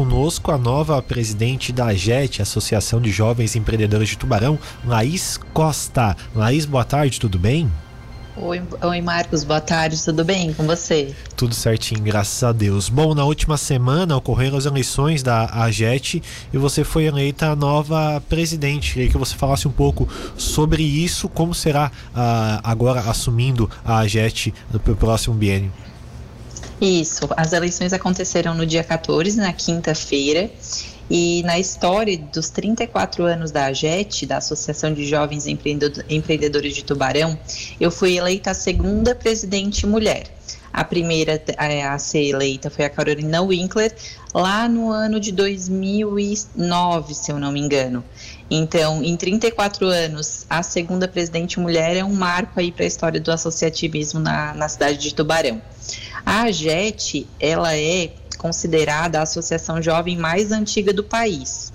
conosco a nova presidente da AJET, Associação de Jovens Empreendedores de Tubarão, Laís Costa. Laís, boa tarde, tudo bem? Oi, Marcos, boa tarde, tudo bem com você? Tudo certinho, graças a Deus. Bom, na última semana ocorreram as eleições da AJET e você foi eleita a nova presidente. Queria que você falasse um pouco sobre isso, como será agora assumindo a AJET para o próximo biênio. Isso, as eleições aconteceram no dia 14, na quinta-feira, e na história dos 34 anos da AJET, da Associação de Jovens Empreendedores de Tubarão, eu fui eleita a segunda presidente mulher. A primeira a ser eleita foi a Carolina Winkler, lá no ano de 2009, se eu não me engano. Então, em 34 anos, a segunda presidente mulher é um marco aí para a história do associativismo na cidade de Tubarão. A AJET, ela é considerada a associação jovem mais antiga do país.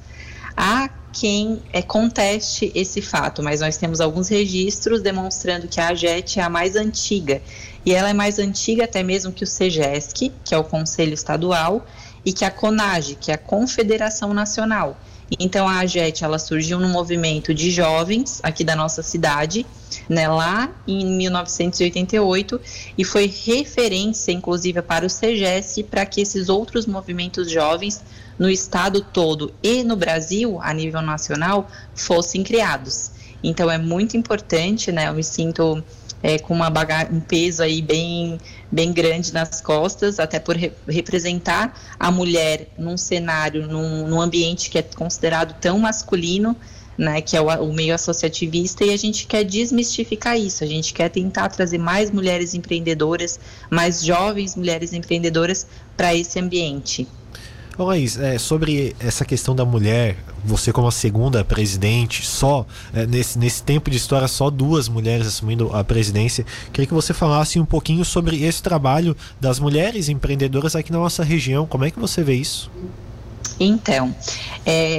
Há quem conteste esse fato, mas nós temos alguns registros demonstrando que a AJET é a mais antiga, e ela é mais antiga até mesmo que o SEGESC, que é o Conselho Estadual, e que a CONAGE, que é a Confederação Nacional. Então, a AJET, ela surgiu num movimento de jovens aqui da nossa cidade, né, lá em 1988, e foi referência, inclusive, para o SEGESC, para que esses outros movimentos jovens no estado todo e no Brasil, a nível nacional, fossem criados. Então, é muito importante, né, eu me sinto com um peso aí bem grande nas costas, até por representar a mulher num cenário, num ambiente que é considerado tão masculino, né, que é o meio associativista, e a gente quer desmistificar isso, a gente quer tentar trazer mais mulheres empreendedoras, mais jovens mulheres empreendedoras para esse ambiente. Bom, Laís, sobre essa questão da mulher, você como a segunda presidente, nesse tempo de história, só duas mulheres assumindo a presidência, queria que você falasse um pouquinho sobre esse trabalho das mulheres empreendedoras aqui na nossa região. Como é que você vê isso? Então,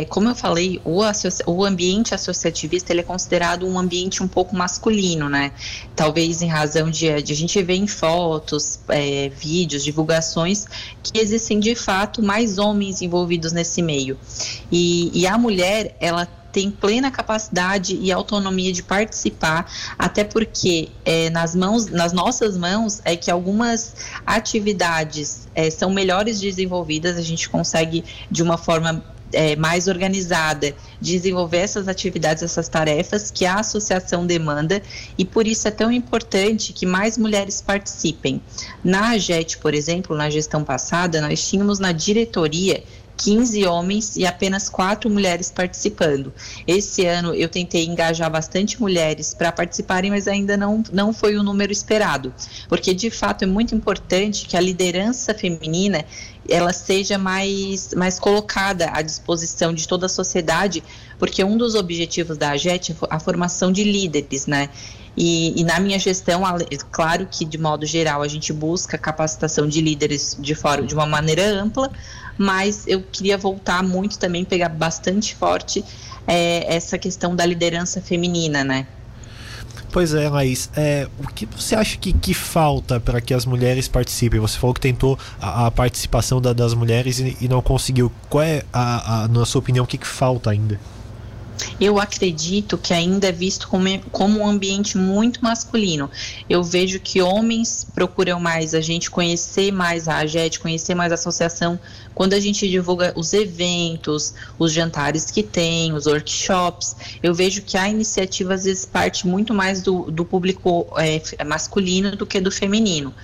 como eu falei, o ambiente associativista ele é considerado um ambiente um pouco masculino, né? Talvez em razão de a gente ver em fotos, vídeos, divulgações, que existem de fato mais homens envolvidos nesse meio. E a mulher, ela tem plena capacidade e autonomia de participar, até porque nas nossas mãos é que algumas atividades são melhores desenvolvidas, a gente consegue de uma forma mais organizada desenvolver essas atividades, essas tarefas que a associação demanda, e por isso é tão importante que mais mulheres participem. Na AJET, por exemplo, na gestão passada, nós tínhamos na diretoria 15 homens e apenas 4 mulheres participando. Esse ano eu tentei engajar bastante mulheres para participarem, mas ainda não foi o número esperado, porque de fato é muito importante que a liderança feminina ela seja mais colocada à disposição de toda a sociedade, porque um dos objetivos da AJET é a formação de líderes, né? E na minha gestão, claro que de modo geral a gente busca capacitação de líderes de uma maneira ampla, mas eu queria voltar muito também, pegar bastante forte essa questão da liderança feminina, né? Pois é, Laís, o que você acha que falta para que as mulheres participem? Você falou que tentou a participação das mulheres e não conseguiu. Qual é, na sua opinião, o que falta ainda? Eu acredito que ainda é visto como um ambiente muito masculino. Eu vejo que homens procuram mais a gente conhecer mais a AJET, conhecer mais a associação, quando a gente divulga os eventos, os jantares que tem, os workshops. Eu vejo que a iniciativa às vezes parte muito mais do público masculino do que do feminino.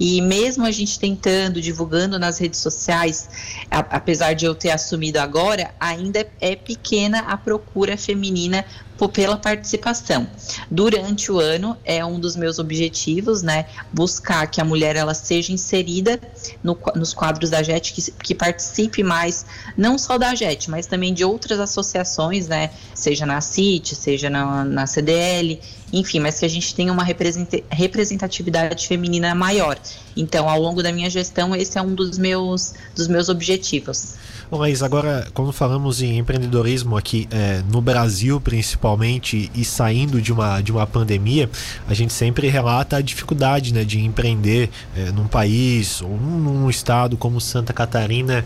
E mesmo a gente tentando, divulgando nas redes sociais, apesar de eu ter assumido agora, ainda é pequena a procura feminina pela participação. Durante o ano, é um dos meus objetivos, né, buscar que a mulher ela seja inserida nos quadros da AJET, que participe mais, não só da AJET, mas também de outras associações, né, seja na CIT, seja na CDL, enfim, mas que a gente tenha uma representatividade feminina maior. Então, ao longo da minha gestão, esse é um dos meus objetivos. Bom, Laís, agora, quando falamos em empreendedorismo aqui no Brasil, principalmente, e saindo de uma pandemia, a gente sempre relata a dificuldade, né, de empreender num país ou num estado como Santa Catarina.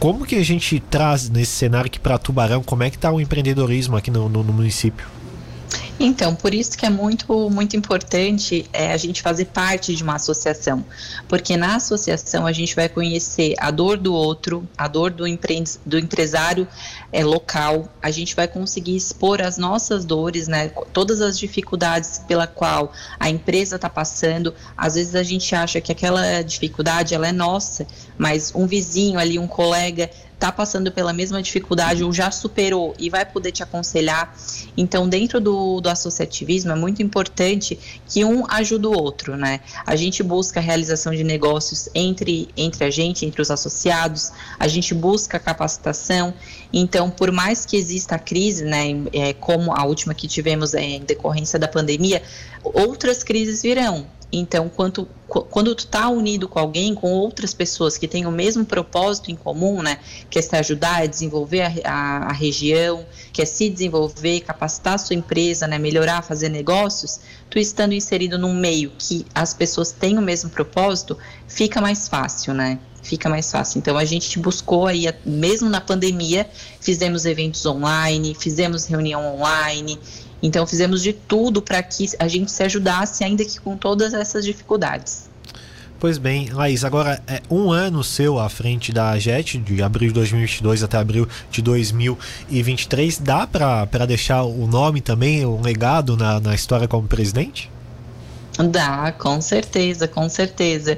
Como que a gente traz nesse cenário aqui para Tubarão? Como é que está o empreendedorismo aqui no município? Então, por isso que é muito, muito importante a gente fazer parte de uma associação, porque na associação a gente vai conhecer a dor do outro, a dor do empresário local, a gente vai conseguir expor as nossas dores, né, todas as dificuldades pela qual a empresa está passando. Às vezes a gente acha que aquela dificuldade ela é nossa, mas um vizinho ali, um colega, está passando pela mesma dificuldade ou já superou e vai poder te aconselhar. Então, dentro do associativismo, é muito importante que um ajude o outro, né? A gente busca a realização de negócios entre a gente, entre os associados, a gente busca capacitação. Então, por mais que exista a crise, né, como a última que tivemos em decorrência da pandemia, outras crises virão. Então, quando tu está unido com alguém, com outras pessoas que têm o mesmo propósito em comum, né, que é se ajudar a desenvolver a região, que é se desenvolver, capacitar a sua empresa, né, melhorar, fazer negócios, tu estando inserido num meio que as pessoas têm o mesmo propósito, fica mais fácil, né? Fica mais fácil. Então, a gente buscou aí, mesmo na pandemia, fizemos eventos online, fizemos reunião online. Então, fizemos de tudo para que a gente se ajudasse, ainda que com todas essas dificuldades. Pois bem, Laís, agora um ano seu à frente da AGET, de abril de 2022 até abril de 2023, dá para deixar o nome também, um legado na história como presidente? Dá, com certeza, com certeza.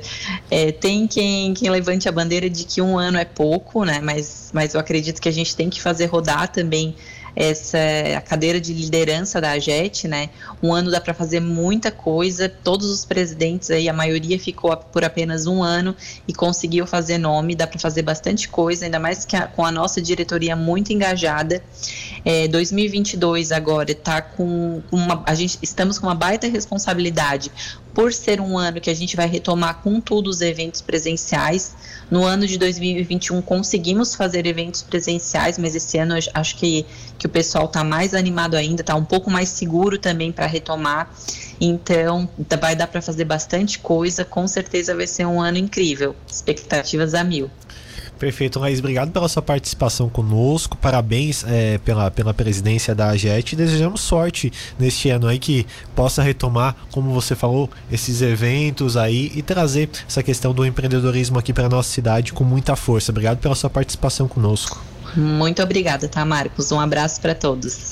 Tem quem levante a bandeira de que um ano é pouco, né? Mas eu acredito que a gente tem que fazer rodar também a cadeira de liderança da AGET, né? Um ano dá para fazer muita coisa. Todos os presidentes aí, a maioria ficou por apenas um ano e conseguiu fazer nome, dá para fazer bastante coisa, ainda mais que com a nossa diretoria muito engajada. 2022 agora está estamos com uma baita responsabilidade, por ser um ano que a gente vai retomar com tudo os eventos presenciais. No ano de 2021 conseguimos fazer eventos presenciais, mas esse ano eu acho que o pessoal está mais animado ainda, está um pouco mais seguro também para retomar. Então, vai dar para fazer bastante coisa, com certeza vai ser um ano incrível, expectativas a mil. Perfeito, Laís, obrigado pela sua participação conosco, parabéns pela presidência da AGET e desejamos sorte neste ano aí, que possa retomar, como você falou, esses eventos aí e trazer essa questão do empreendedorismo aqui para a nossa cidade com muita força. Obrigado pela sua participação conosco. Muito obrigada, tá, Marcos? Um abraço para todos.